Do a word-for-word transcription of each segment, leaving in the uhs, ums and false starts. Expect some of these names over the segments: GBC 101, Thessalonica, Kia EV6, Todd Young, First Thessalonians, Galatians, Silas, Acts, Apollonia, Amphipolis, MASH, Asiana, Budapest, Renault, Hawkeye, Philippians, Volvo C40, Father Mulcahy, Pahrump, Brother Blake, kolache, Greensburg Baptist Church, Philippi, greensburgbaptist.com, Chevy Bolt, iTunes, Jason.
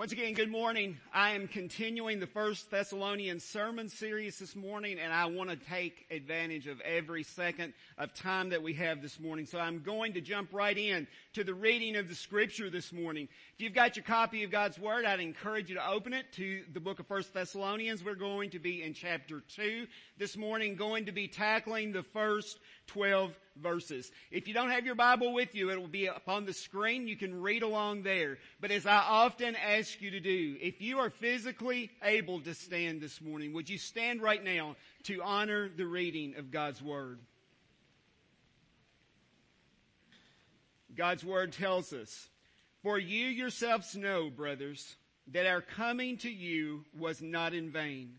Once again, good morning. I am continuing the First Thessalonians sermon series this morning, and I want to take advantage of every second of time that we have this morning. So I'm going to jump right in to the reading of the Scripture this morning. If you've got your copy of God's Word, I'd encourage you to open it to the book of First Thessalonians. We're going to be in chapter two this morning, going to be tackling the first twelve verses. If you don't have your Bible with you, it will be up on the screen. You can read along there. But as I often ask you to do, if you are physically able to stand this morning, would you stand right now to honor the reading of God's Word? God's Word tells us, "For you yourselves know, brothers, that our coming to you was not in vain.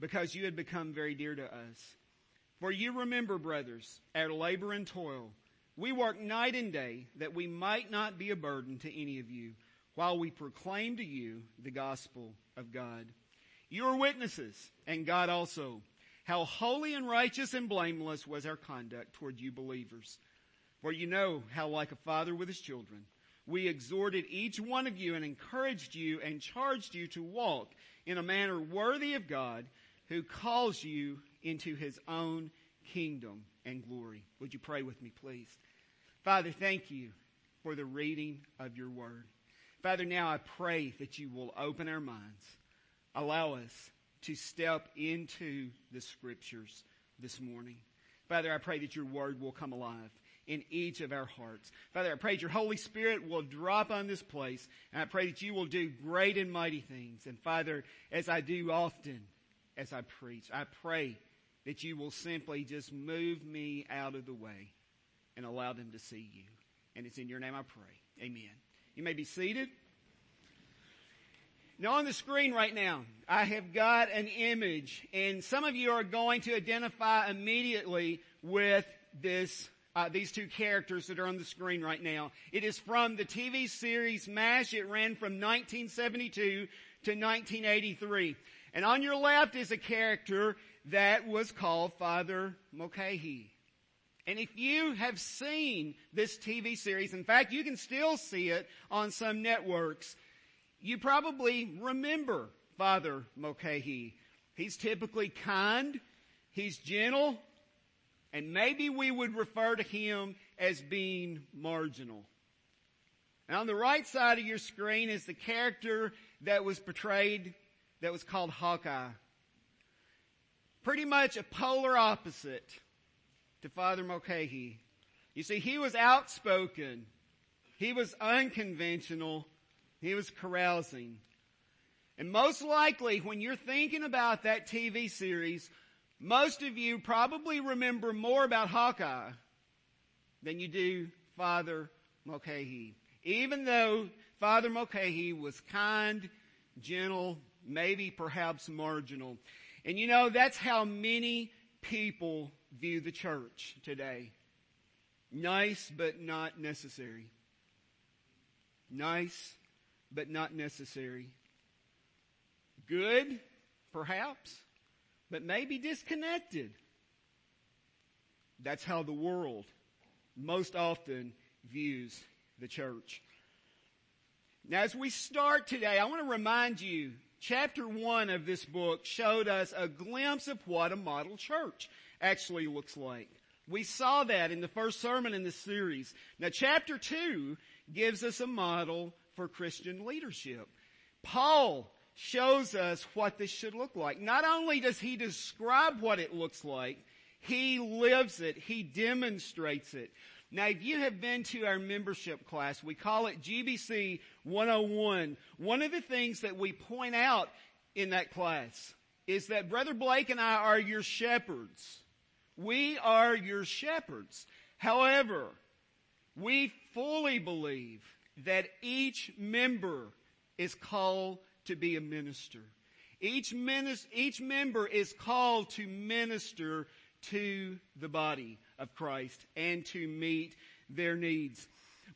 because you had become very dear to us. For you remember, brothers, our labor and toil. We worked night and day that we might not be a burden to any of you, while we proclaim to you the gospel of God. You are witnesses, and God also, how holy and righteous and blameless was our conduct toward you believers. For you know how, like a father with his children, we exhorted each one of you and encouraged you and charged you to walk in a manner worthy of God, who calls you into His own kingdom and glory." Would you pray with me, please? Father, thank you for the reading of your word. Father, now I pray that you will open our minds, allow us to step into the Scriptures this morning. Father, I pray that your word will come alive in each of our hearts. Father, I pray that your Holy Spirit will drop on this place, and I pray that you will do great and mighty things. And Father, as I do often, as I preach, I pray that you will simply just move me out of the way and allow them to see you. And it's in your name I pray. Amen. You may be seated. Now on the screen right now, I have got an image, and some of you are going to identify immediately with this Uh, these two characters that are on the screen right now. It is from the T V series MASH. It ran from nineteen seventy-two to nineteen eighty-three. And on your left is a character that was called Father Mulcahy. And if you have seen this T V series, in fact, you can still see it on some networks, you probably remember Father Mulcahy. He's typically kind, he's gentle, and maybe we would refer to him as being marginal. And on the right side of your screen is the character that was portrayed, that was called Hawkeye. Pretty much a polar opposite to Father Mulcahy. You see, he was outspoken. He was unconventional. He was carousing. And most likely, when you're thinking about that T V series, most of you probably remember more about Hawkeye than you do Father Mulcahy, even though Father Mulcahy was kind, gentle, maybe perhaps marginal. And you know, that's how many people view the church today. Nice, but not necessary. Nice, but not necessary. Good, perhaps, but maybe disconnected. That's how the world most often views the church. Now, as we start today, I want to remind you, chapter one of this book showed us a glimpse of what a model church actually looks like. We saw that in the first sermon in this series. Now, chapter two gives us a model for Christian leadership. Paul shows us what this should look like. Not only does he describe what it looks like, he lives it. He demonstrates it. Now, if you have been to our membership class, we call it G B C one oh one. One of the things that we point out in that class is that Brother Blake and I are your shepherds. We are your shepherds. However, we fully believe that each member is called to be a minister. Each, minis- each member is called to minister to the body of Christ and to meet their needs.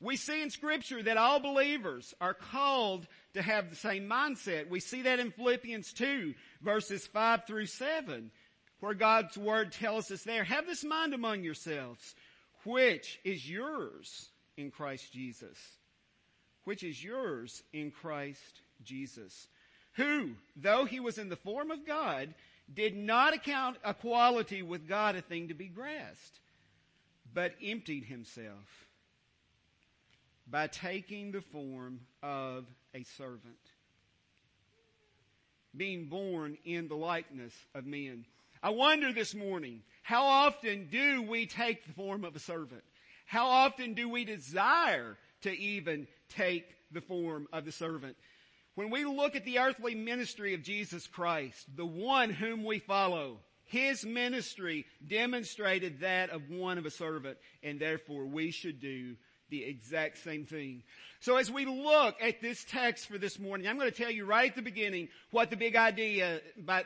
We see in Scripture that all believers are called to have the same mindset. We see that in Philippians two, verses five through seven, where God's Word tells us there, have this mind among yourselves, which is yours in Christ Jesus. Which is yours in Christ Jesus. Who, though he was in the form of God, did not account equality with God a thing to be grasped, but emptied himself by taking the form of a servant, being born in the likeness of men. I wonder this morning, how often do we take the form of a servant? How often do we desire to even take the form of the servant? When we look at the earthly ministry of Jesus Christ, the one whom we follow, his ministry demonstrated that of one of a servant, and therefore we should do the exact same thing. So as we look at this text for this morning, I'm going to tell you right at the beginning what the big idea,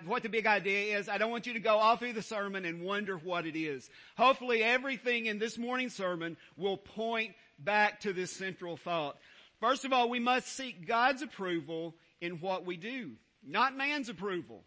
what the big idea is. I don't want you to go all through the sermon and wonder what it is. Hopefully everything in this morning's sermon will point back to this central thought. First of all, we must seek God's approval in what we do, not man's approval.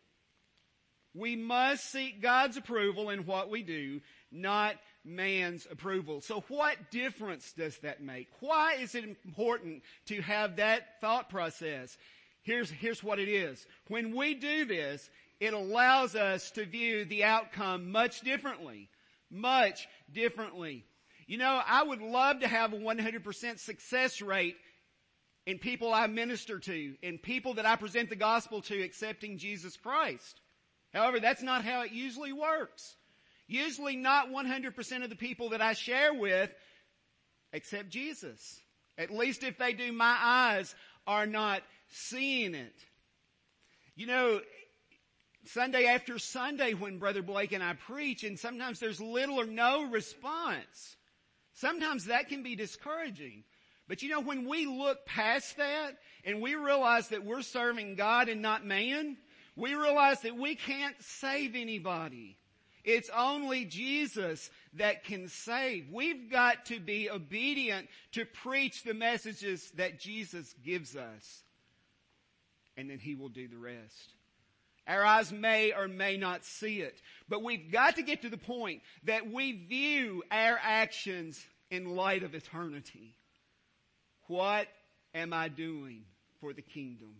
We must seek God's approval in what we do, not man's approval. So what difference does that make? Why is it important to have that thought process? Here's, here's what it is. When we do this, it allows us to view the outcome much differently, much differently. You know, I would love to have a one hundred percent success rate in people I minister to, in people that I present the gospel to accepting Jesus Christ. However, that's not how it usually works. Usually not one hundred percent of the people that I share with accept Jesus. At least if they do, my eyes are not seeing it. You know, Sunday after Sunday when Brother Blake and I preach, and sometimes there's little or no response, sometimes that can be discouraging. But you know, when we look past that and we realize that we're serving God and not man, we realize that we can't save anybody. It's only Jesus that can save. We've got to be obedient to preach the messages that Jesus gives us. And then he will do the rest. Our eyes may or may not see it, but we've got to get to the point that we view our actions in light of eternity. What am I doing for the kingdom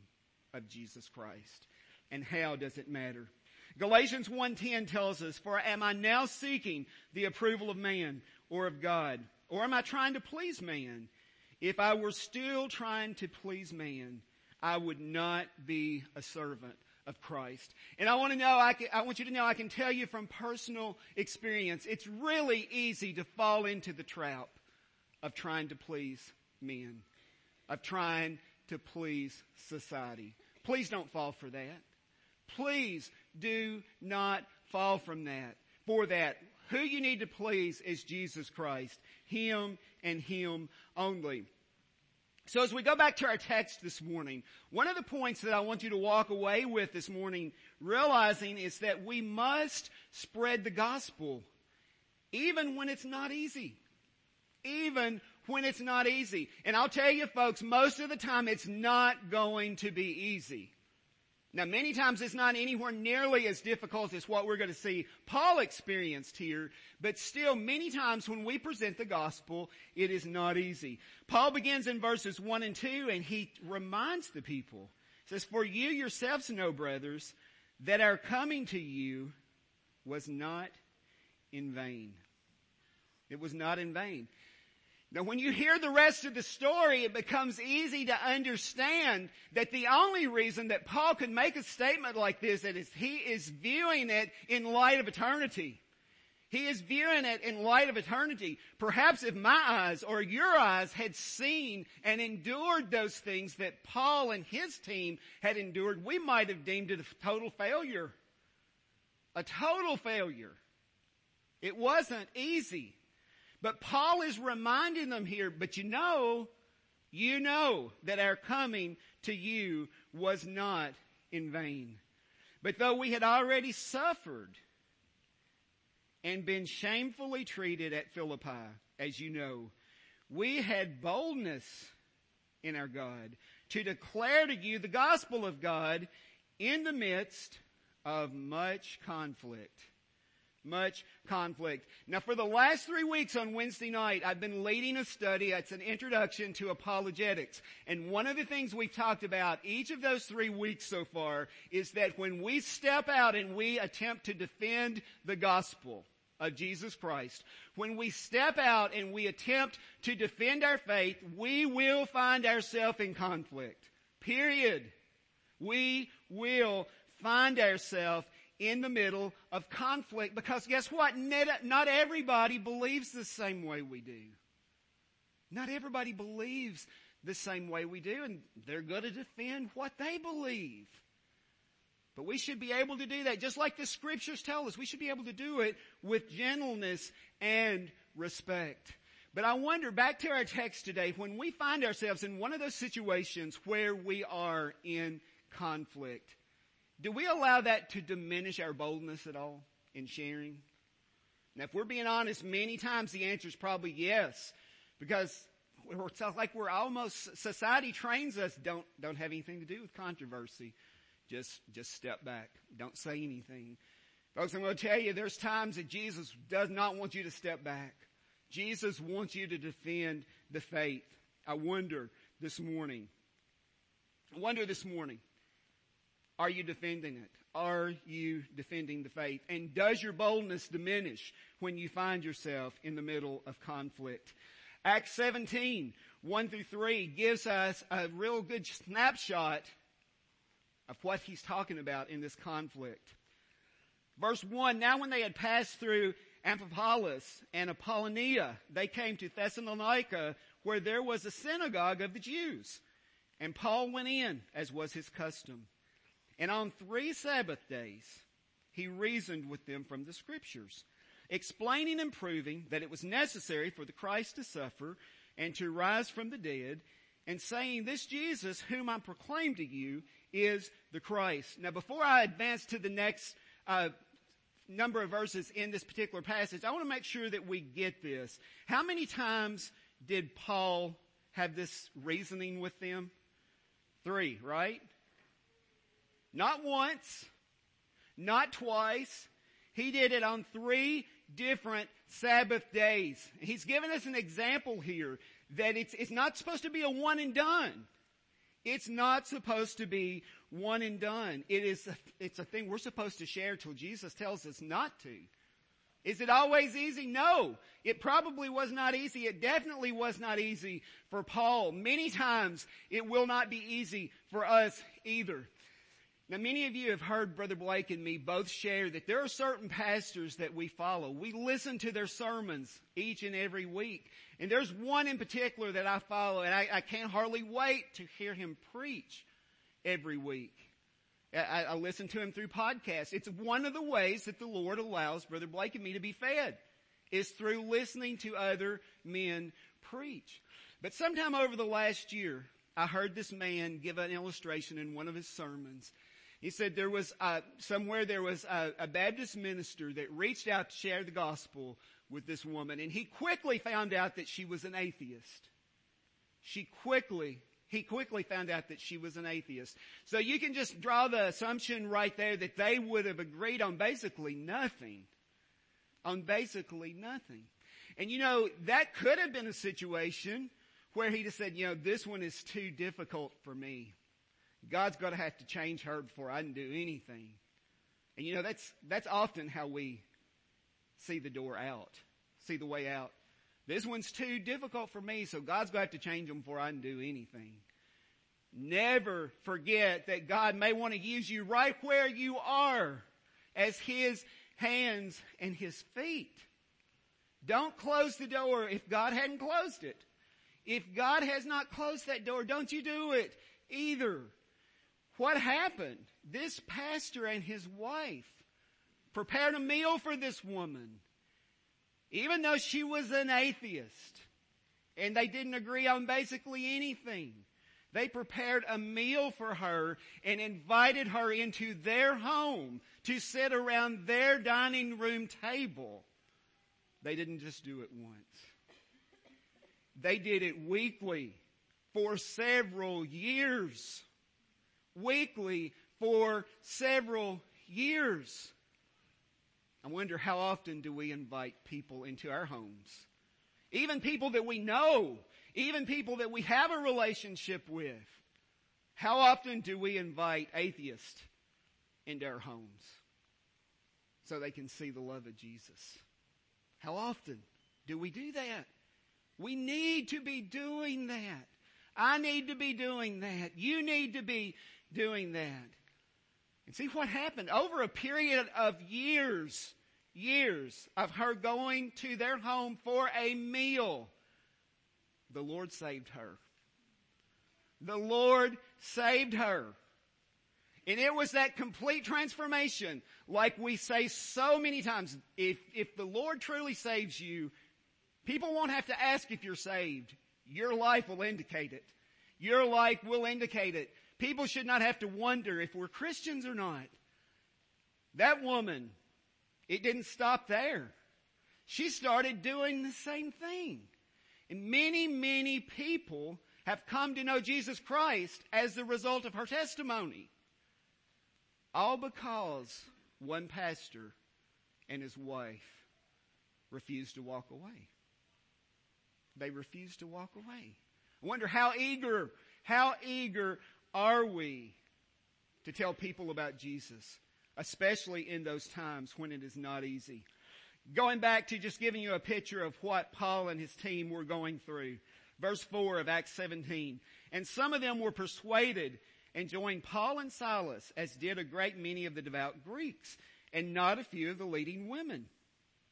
of Jesus Christ? And how does it matter? Galatians one ten tells us, for am I now seeking the approval of man or of God? Or am I trying to please man? If I were still trying to please man, I would not be a servant of Christ. And I want to know, I, can, I want you to know, I can tell you from personal experience, it's really easy to fall into the trap of trying to please men, of trying to please society. Please don't fall for that. Please do not fall from that. For that, who you need to please is Jesus Christ, him and him only. So as we go back to our text this morning, one of the points that I want you to walk away with this morning realizing is that we must spread the gospel even when it's not easy. Even when it's not easy. And I'll tell you folks, most of the time it's not going to be easy. Now many times it's not anywhere nearly as difficult as what we're going to see Paul experienced here, but still many times when we present the gospel, it is not easy. Paul begins in verses one and two and he reminds the people. He says, for you yourselves know, brothers, that our coming to you was not in vain. It was not in vain. Now, when you hear the rest of the story, it becomes easy to understand that the only reason that Paul could make a statement like this is he is viewing it in light of eternity. He is viewing it in light of eternity. Perhaps if my eyes or your eyes had seen and endured those things that Paul and his team had endured, we might have deemed it a total failure. A total failure. It wasn't easy. But Paul is reminding them here, but you know, you know that our coming to you was not in vain. But though we had already suffered and been shamefully treated at Philippi, as you know, we had boldness in our God to declare to you the gospel of God in the midst of much conflict. Much conflict. Now, for the last three weeks on Wednesday night, I've been leading a study. It's an introduction to apologetics. And one of the things we've talked about each of those three weeks so far is that when we step out and we attempt to defend the gospel of Jesus Christ, when we step out and we attempt to defend our faith, we will find ourselves in conflict. Period. We will find ourselves in the middle of conflict, because guess what? Not everybody believes the same way we do. Not everybody believes the same way we do, and they're going to defend what they believe. But we should be able to do that, just like the scriptures tell us. We should be able to do it with gentleness and respect. But I wonder, back to our text today, when we find ourselves in one of those situations where we are in conflict, do we allow that to diminish our boldness at all in sharing? Now, if we're being honest, many times the answer is probably yes, because it's like we're almost, society trains us, don't, don't have anything to do with controversy. Just, just step back. Don't say anything. Folks, I'm going to tell you, there's times that Jesus does not want you to step back. Jesus wants you to defend the faith. I wonder this morning. I wonder this morning. Are you defending it? Are you defending the faith? And does your boldness diminish when you find yourself in the middle of conflict? Acts seventeen, one through three gives us a real good snapshot of what he's talking about in this conflict. Verse one, now when they had passed through Amphipolis and Apollonia, they came to Thessalonica, where there was a synagogue of the Jews. And Paul went in, as was his custom. And on three Sabbath days, he reasoned with them from the scriptures, explaining and proving that it was necessary for the Christ to suffer and to rise from the dead, and saying, this Jesus whom I proclaim to you is the Christ. Now, before I advance to the next uh number of verses in this particular passage, I want to make sure that we get this. How many times did Paul have this reasoning with them? Three, right? Not once, not twice. He did it on three different Sabbath days. He's given us an example here that it's, it's not supposed to be a one and done. It's not supposed to be one and done. It is, it's a thing we're supposed to share till Jesus tells us not to. Is it always easy? No. It probably was not easy. It definitely was not easy for Paul. Many times it will not be easy for us either. Now, many of you have heard Brother Blake and me both share that there are certain pastors that we follow. We listen to their sermons each and every week. And there's one in particular that I follow, and I, I can't hardly wait to hear him preach every week. I, I listen to him through podcasts. It's one of the ways that the Lord allows Brother Blake and me to be fed, is through listening to other men preach. But sometime over the last year, I heard this man give an illustration in one of his sermons. He said there was, uh, somewhere there was a, a Baptist minister that reached out to share the gospel with this woman. And he quickly found out that she was an atheist. She quickly, he quickly found out that she was an atheist. So you can just draw the assumption right there that they would have agreed on basically nothing. On basically nothing. And you know, that could have been a situation where he just said, you know, this one is too difficult for me. God's going to have to change her before I can do anything. And you know, that's, that's often how we see the door out, see the way out This one's too difficult for me, so God's going to have to change them before I can do anything. Never forget that God may want to use you right where you are as His hands and His feet. Don't close the door if God hadn't closed it. If God has not closed that door, don't you do it either. What happened? This pastor and his wife prepared a meal for this woman, even though she was an atheist, and they didn't agree on basically anything. They prepared a meal for her and invited her into their home to sit around their dining room table. They didn't just do it once. They did it weekly for several years. Weekly for several years. I wonder, how often do we invite people into our homes? Even people that we know, even people that we have a relationship with. How often do we invite atheists into our homes so they can see the love of Jesus? How often do we do that? We need to be doing that. I need to be doing that. You need to be doing that. And see what happened. Over a period of years, years of her going to their home for a meal, the Lord saved her. The Lord saved her. And it was that complete transformation, like we say so many times. If, if the Lord truly saves you, people won't have to ask if you're saved. Your life will indicate it. Your life will indicate it. People should not have to wonder if we're Christians or not. That woman, it didn't stop there. She started doing the same thing. And many, many people have come to know Jesus Christ as the result of her testimony. All because one pastor and his wife refused to walk away. They refuse to walk away. I wonder how eager, how eager are we to tell people about Jesus, especially in those times when it is not easy. Going back to just giving you a picture of what Paul and his team were going through. Verse four of Acts seventeen. And some of them were persuaded and joined Paul and Silas, as did a great many of the devout Greeks, and not a few of the leading women.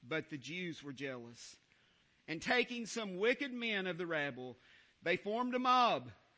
But the Jews were jealous. And taking some wicked men of the rabble, they formed a mob,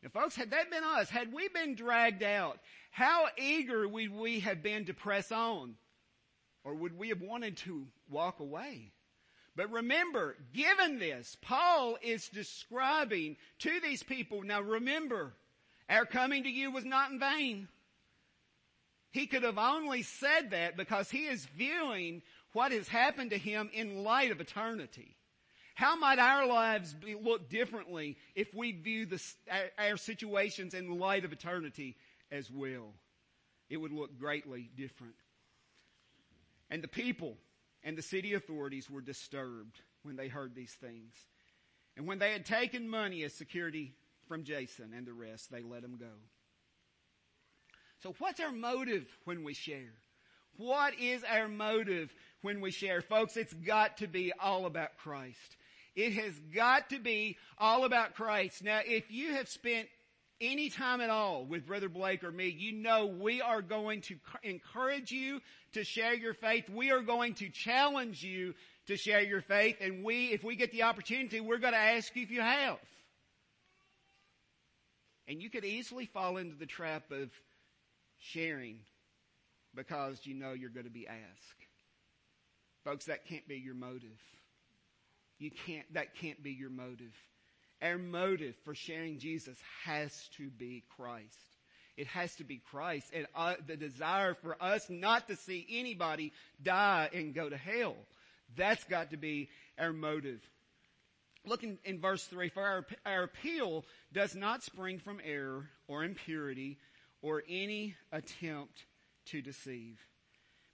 Now folks, had that been us, had we been dragged out, how eager would we have been to press on? Or would we have wanted to walk away? But remember, given this, Paul is describing to these people, now remember, our coming to you was not in vain. He could have only said that because he is viewing what has happened to him in light of eternity. How might our lives be, look differently if we view the, our, our situations in light of eternity as well? It would look greatly different. And the people and the city authorities were disturbed when they heard these things. And when they had taken money as security from Jason and the rest, they let him go. So what's our motive when we share? What is our motive when we share? Folks, it's got to be all about Christ. It has got to be all about Christ. Now, if you have spent any time at all with Brother Blake or me, you know we are going to encourage you to share your faith. We are going to challenge you to share your faith. And we, if we get the opportunity, we're going to ask you if you have. And you could easily fall into the trap of sharing because you know you're going to be asked. Folks, that can't be your motive. You can't, that can't be your motive. Our motive for sharing Jesus has to be Christ. It has to be Christ. And uh, the desire for us not to see anybody die and go to hell, that's got to be our motive Look in, in verse three. For our, our appeal does not spring from error or impurity or any attempt to deceive.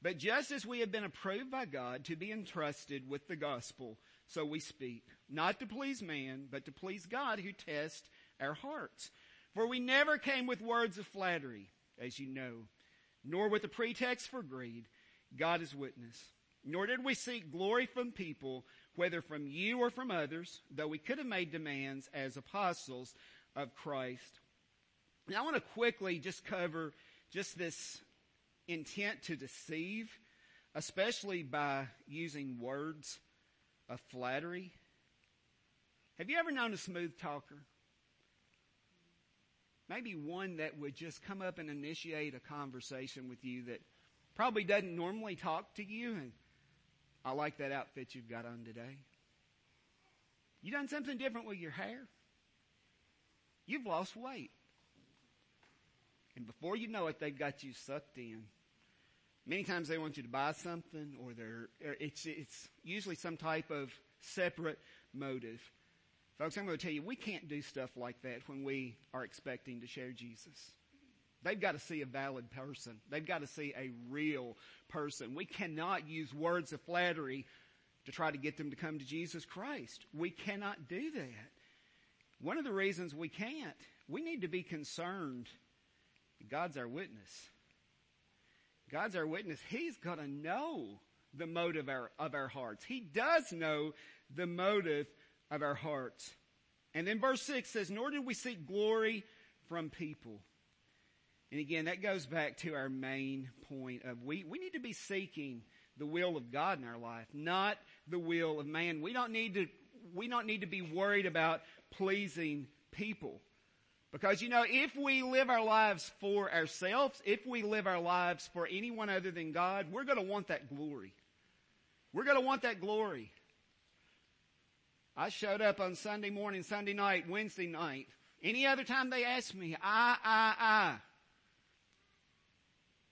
But just as we have been approved by God to be entrusted with the gospel, so we speak, not to please man, but to please God who tests our hearts. For we never came with words of flattery, as you know, nor with a pretext for greed. God is witness. Nor did we seek glory from people, whether from you or from others, though we could have made demands as apostles of Christ. Now I want to quickly just cover just this intent to deceive, especially by using words of flattery. Have you ever known a smooth talker? Maybe one that would just come up and initiate a conversation with you that probably doesn't normally talk to you. And I like that outfit you've got on today. You done something different with your hair. You've lost weight. And before you know it, they've got you sucked in. Many times they want you to buy something, or they're, it's, it's usually some type of separate motive. Folks, I'm going to tell you, we can't do stuff like that when we are expecting to share Jesus. They've got to see a valid person. They've got to see a real person. We cannot use words of flattery to try to get them to come to Jesus Christ. We cannot do that. One of the reasons we can't, we need to be concerned. God's our witness. God's our witness. He's got to know the motive of our, of our hearts. He does know the motive of our hearts. And then verse six says, nor did we seek glory from people. And again, that goes back to our main point of we, we need to be seeking the will of God in our life, not the will of man. We don't need to, we don't need to be worried about pleasing people. Because, you know, if we live our lives for ourselves, if we live our lives for anyone other than God, we're going to want that glory. We're going to want that glory. I showed up on Sunday morning, Sunday night, Wednesday night. Any other time they asked me, I, I, I.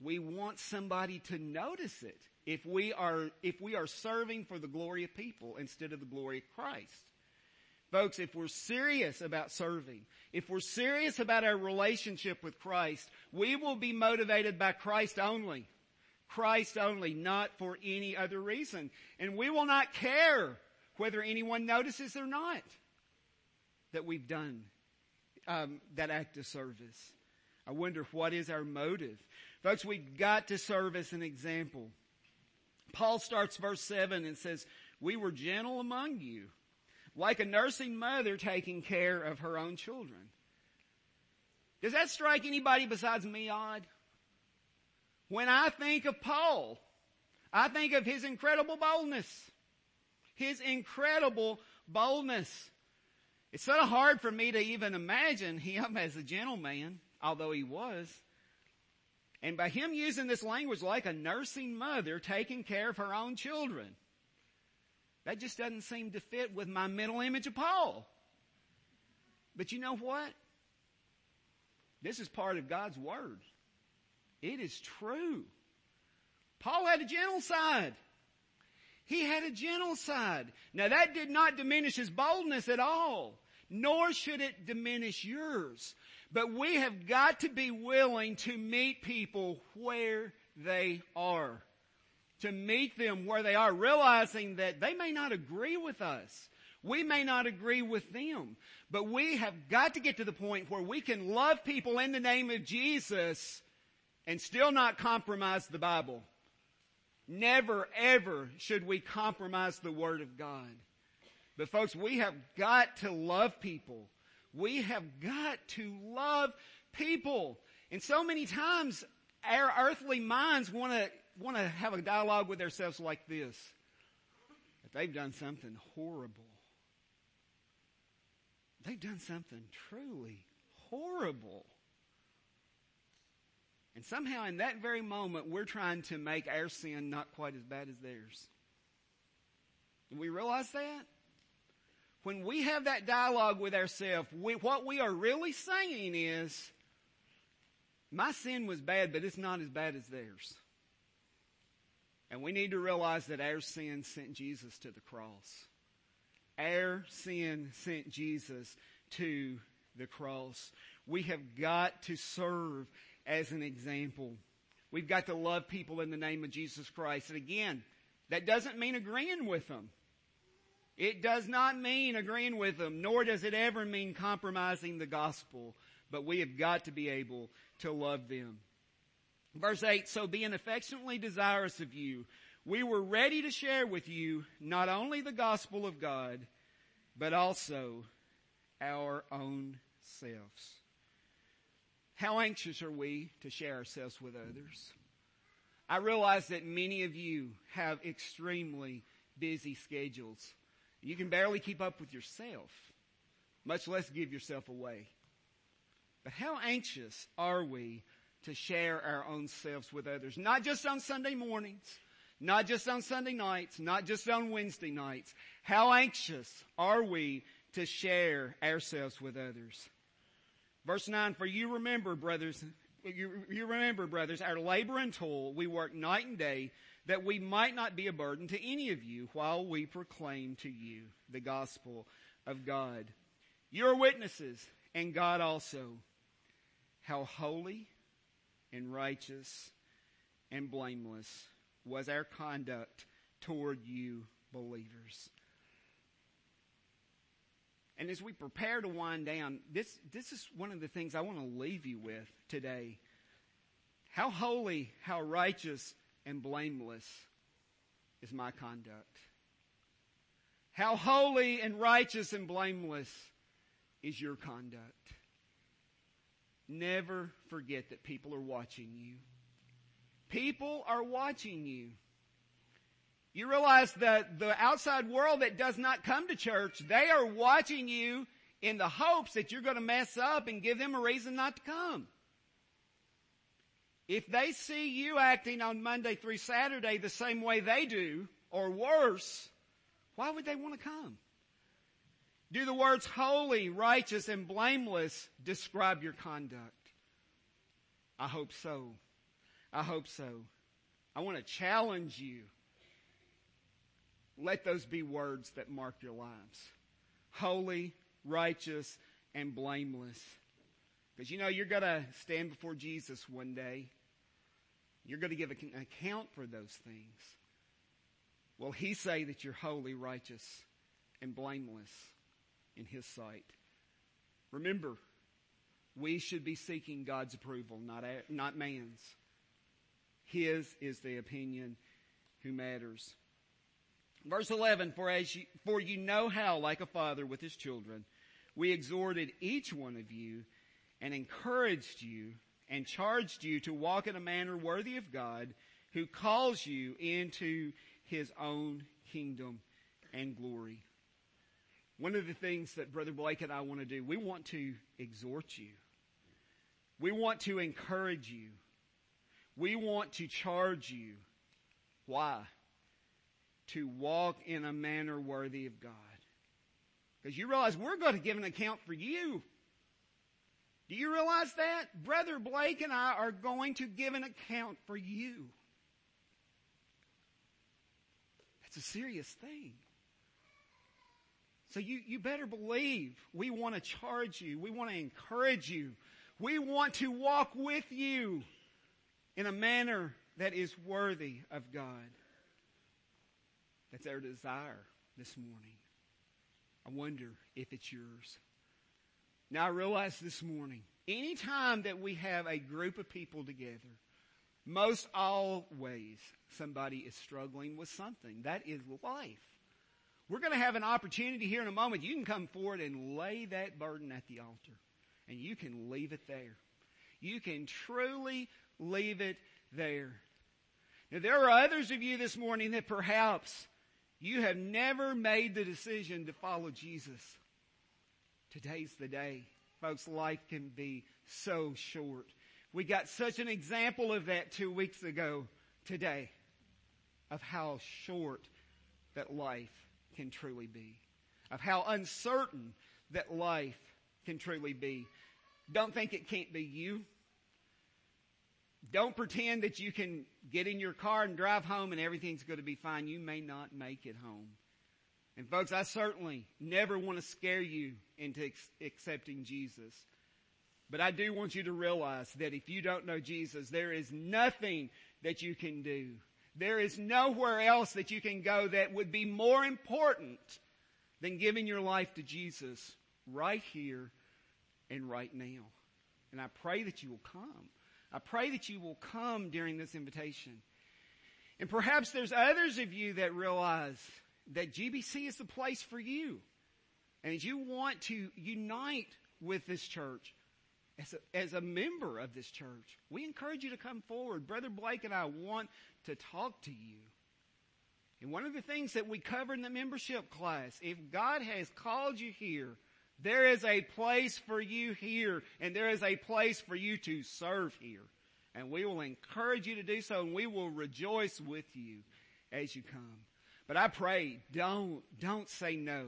We want somebody to notice it if we are, if we are serving for the glory of people instead of the glory of Christ. Folks, if we're serious about serving, if we're serious about our relationship with Christ, we will be motivated by Christ only. Christ only, not for any other reason. And we will not care whether anyone notices or not that we've done um, that act of service. I wonder what is our motive. Folks, we've got to serve as an example. Paul starts verse seven and says, we were gentle among you, like a nursing mother taking care of her own children. Does that strike anybody besides me odd? When I think of Paul, I think of his incredible boldness. His incredible boldness. It's sort of hard for me to even imagine him as a gentleman, although he was. And by him using this language like a nursing mother taking care of her own children, that just doesn't seem to fit with my mental image of Paul. But you know what? This is part of God's Word. It is true. Paul had a gentle side. He had a gentle side. Now that did not diminish his boldness at all, nor should it diminish yours. But we have got to be willing to meet people where they are. To meet them where they are, realizing that they may not agree with us. We may not agree with them. But we have got to get to the point where we can love people in the name of Jesus and still not compromise the Bible. Never, ever should we compromise the Word of God. But folks, we have got to love people. We have got to love people. And so many times our earthly minds want to want to have a dialogue with ourselves like this. That they've done something horrible. They've done something truly horrible. And somehow in that very moment, we're trying to make our sin not quite as bad as theirs. Do we realize that? When we have that dialogue with ourselves, we, what we are really saying is, my sin was bad, but it's not as bad as theirs. And we need to realize that our sin sent Jesus to the cross. Our sin sent Jesus to the cross. We have got to serve as an example. We've got to love people in the name of Jesus Christ. And again, that doesn't mean agreeing with them. It does not mean agreeing with them, nor does it ever mean compromising the gospel. But we have got to be able to love them. Verse eight, so being affectionately desirous of you, we were ready to share with you not only the gospel of God, but also our own selves. How anxious are we to share ourselves with others? I realize that many of you have extremely busy schedules. You can barely keep up with yourself, much less give yourself away. But how anxious are we to share our own selves with others? Not just on Sunday mornings, not just on Sunday nights, not just on Wednesday nights. How anxious are we to share ourselves with others? Verse nine, for you remember, brothers, you, you remember, brothers, our labor and toil, we work night and day, that we might not be a burden to any of you while we proclaim to you the gospel of God. Your witnesses, and God also, how holy and righteous and blameless was our conduct toward you believers. And as we prepare to wind down, this, this is one of the things I want to leave you with today. How holy, how righteous, and blameless is my conduct. How holy and righteous and blameless is your conduct. Never forget that people are watching you. People are watching you. You realize that the outside world that does not come to church, they are watching you in the hopes that you're going to mess up and give them a reason not to come. If they see you acting on Monday through Saturday the same way they do, or worse, why would they want to come? Do the words holy, righteous, and blameless describe your conduct? I hope so. I hope so. I want to challenge you. Let those be words that mark your lives. Holy, righteous, and blameless. Because you know, you're going to stand before Jesus one day. You're going to give an account for those things. Will He say that you're holy, righteous, and blameless in His sight? Remember, we should be seeking God's approval, not, not man's. His is the opinion who matters. Verse eleven, for as you, for you know how, like a father with his children, we exhorted each one of you and encouraged you and charged you to walk in a manner worthy of God, who calls you into His own kingdom and glory. One of the things that Brother Blake and I want to do, we want to exhort you. We want to encourage you. We want to charge you. Why? To walk in a manner worthy of God. Because you realize we're going to give an account for you. Do you realize that? Brother Blake and I are going to give an account for you. That's a serious thing. So you, you better believe we want to charge you. We want to encourage you. We want to walk with you in a manner that is worthy of God. That's our desire this morning. I wonder if it's yours. Now I realize this morning, any time that we have a group of people together, most always somebody is struggling with something. That is life. We're going to have an opportunity here in a moment. You can come forward and lay that burden at the altar. And you can leave it there. You can truly leave it there. Now, there are others of you this morning that perhaps you have never made the decision to follow Jesus. Today's the day. Folks, life can be so short. We got such an example of that two weeks ago today, of how short that life can truly be, of how uncertain that life can truly be. Don't think it can't be you. Don't pretend that you can get in your car and drive home and everything's going to be fine. You may not make it home. And folks, I certainly never want to scare you into ex- accepting Jesus. But I do want you to realize that if you don't know Jesus, there is nothing that you can do. There is nowhere else that you can go that would be more important than giving your life to Jesus right here and right now. And I pray that you will come. I pray that you will come during this invitation. And perhaps there's others of you that realize that G B C is the place for you. And you want to unite with this church. As a, as a member of this church, we encourage you to come forward. Brother Blake and I want to talk to you. And one of the things that we cover in the membership class, if God has called you here, there is a place for you here, and there is a place for you to serve here. And we will encourage you to do so, and we will rejoice with you as you come. But I pray, don't, don't say no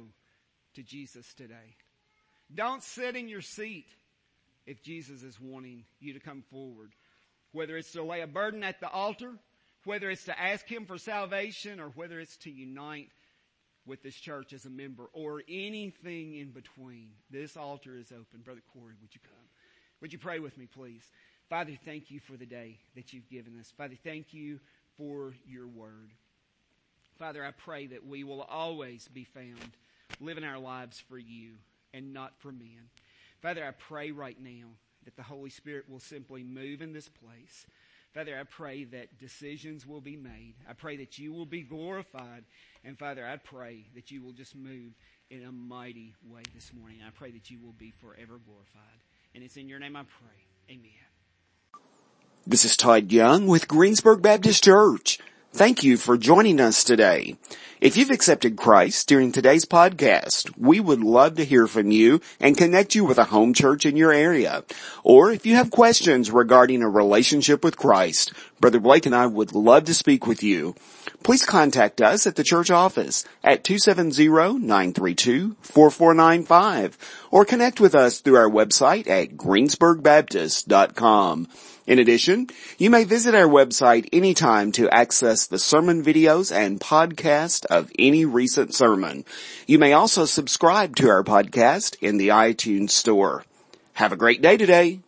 to Jesus today. Don't sit in your seat if Jesus is wanting you to come forward. Whether it's to lay a burden at the altar, whether it's to ask Him for salvation, or whether it's to unite with this church as a member, or anything in between, this altar is open. Brother Corey, would you come? Would you pray with me, please? Father, thank you for the day that you've given us. Father, thank you for your word. Father, I pray that we will always be found living our lives for you and not for men. Father, I pray right now that the Holy Spirit will simply move in this place. Father, I pray that decisions will be made. I pray that you will be glorified. And Father, I pray that you will just move in a mighty way this morning. I pray that you will be forever glorified. And it's in your name I pray. Amen. This is Todd Young with Greensburg Baptist Church. Thank you for joining us today. If you've accepted Christ during today's podcast, we would love to hear from you and connect you with a home church in your area. Or if you have questions regarding a relationship with Christ, Brother Blake and I would love to speak with you. Please contact us at the church office at two seven zero, nine three two, four four nine five or connect with us through our website at greensburg baptist dot com. In addition, you may visit our website anytime to access the sermon videos and podcast of any recent sermon. You may also subscribe to our podcast in the iTunes Store. Have a great day today.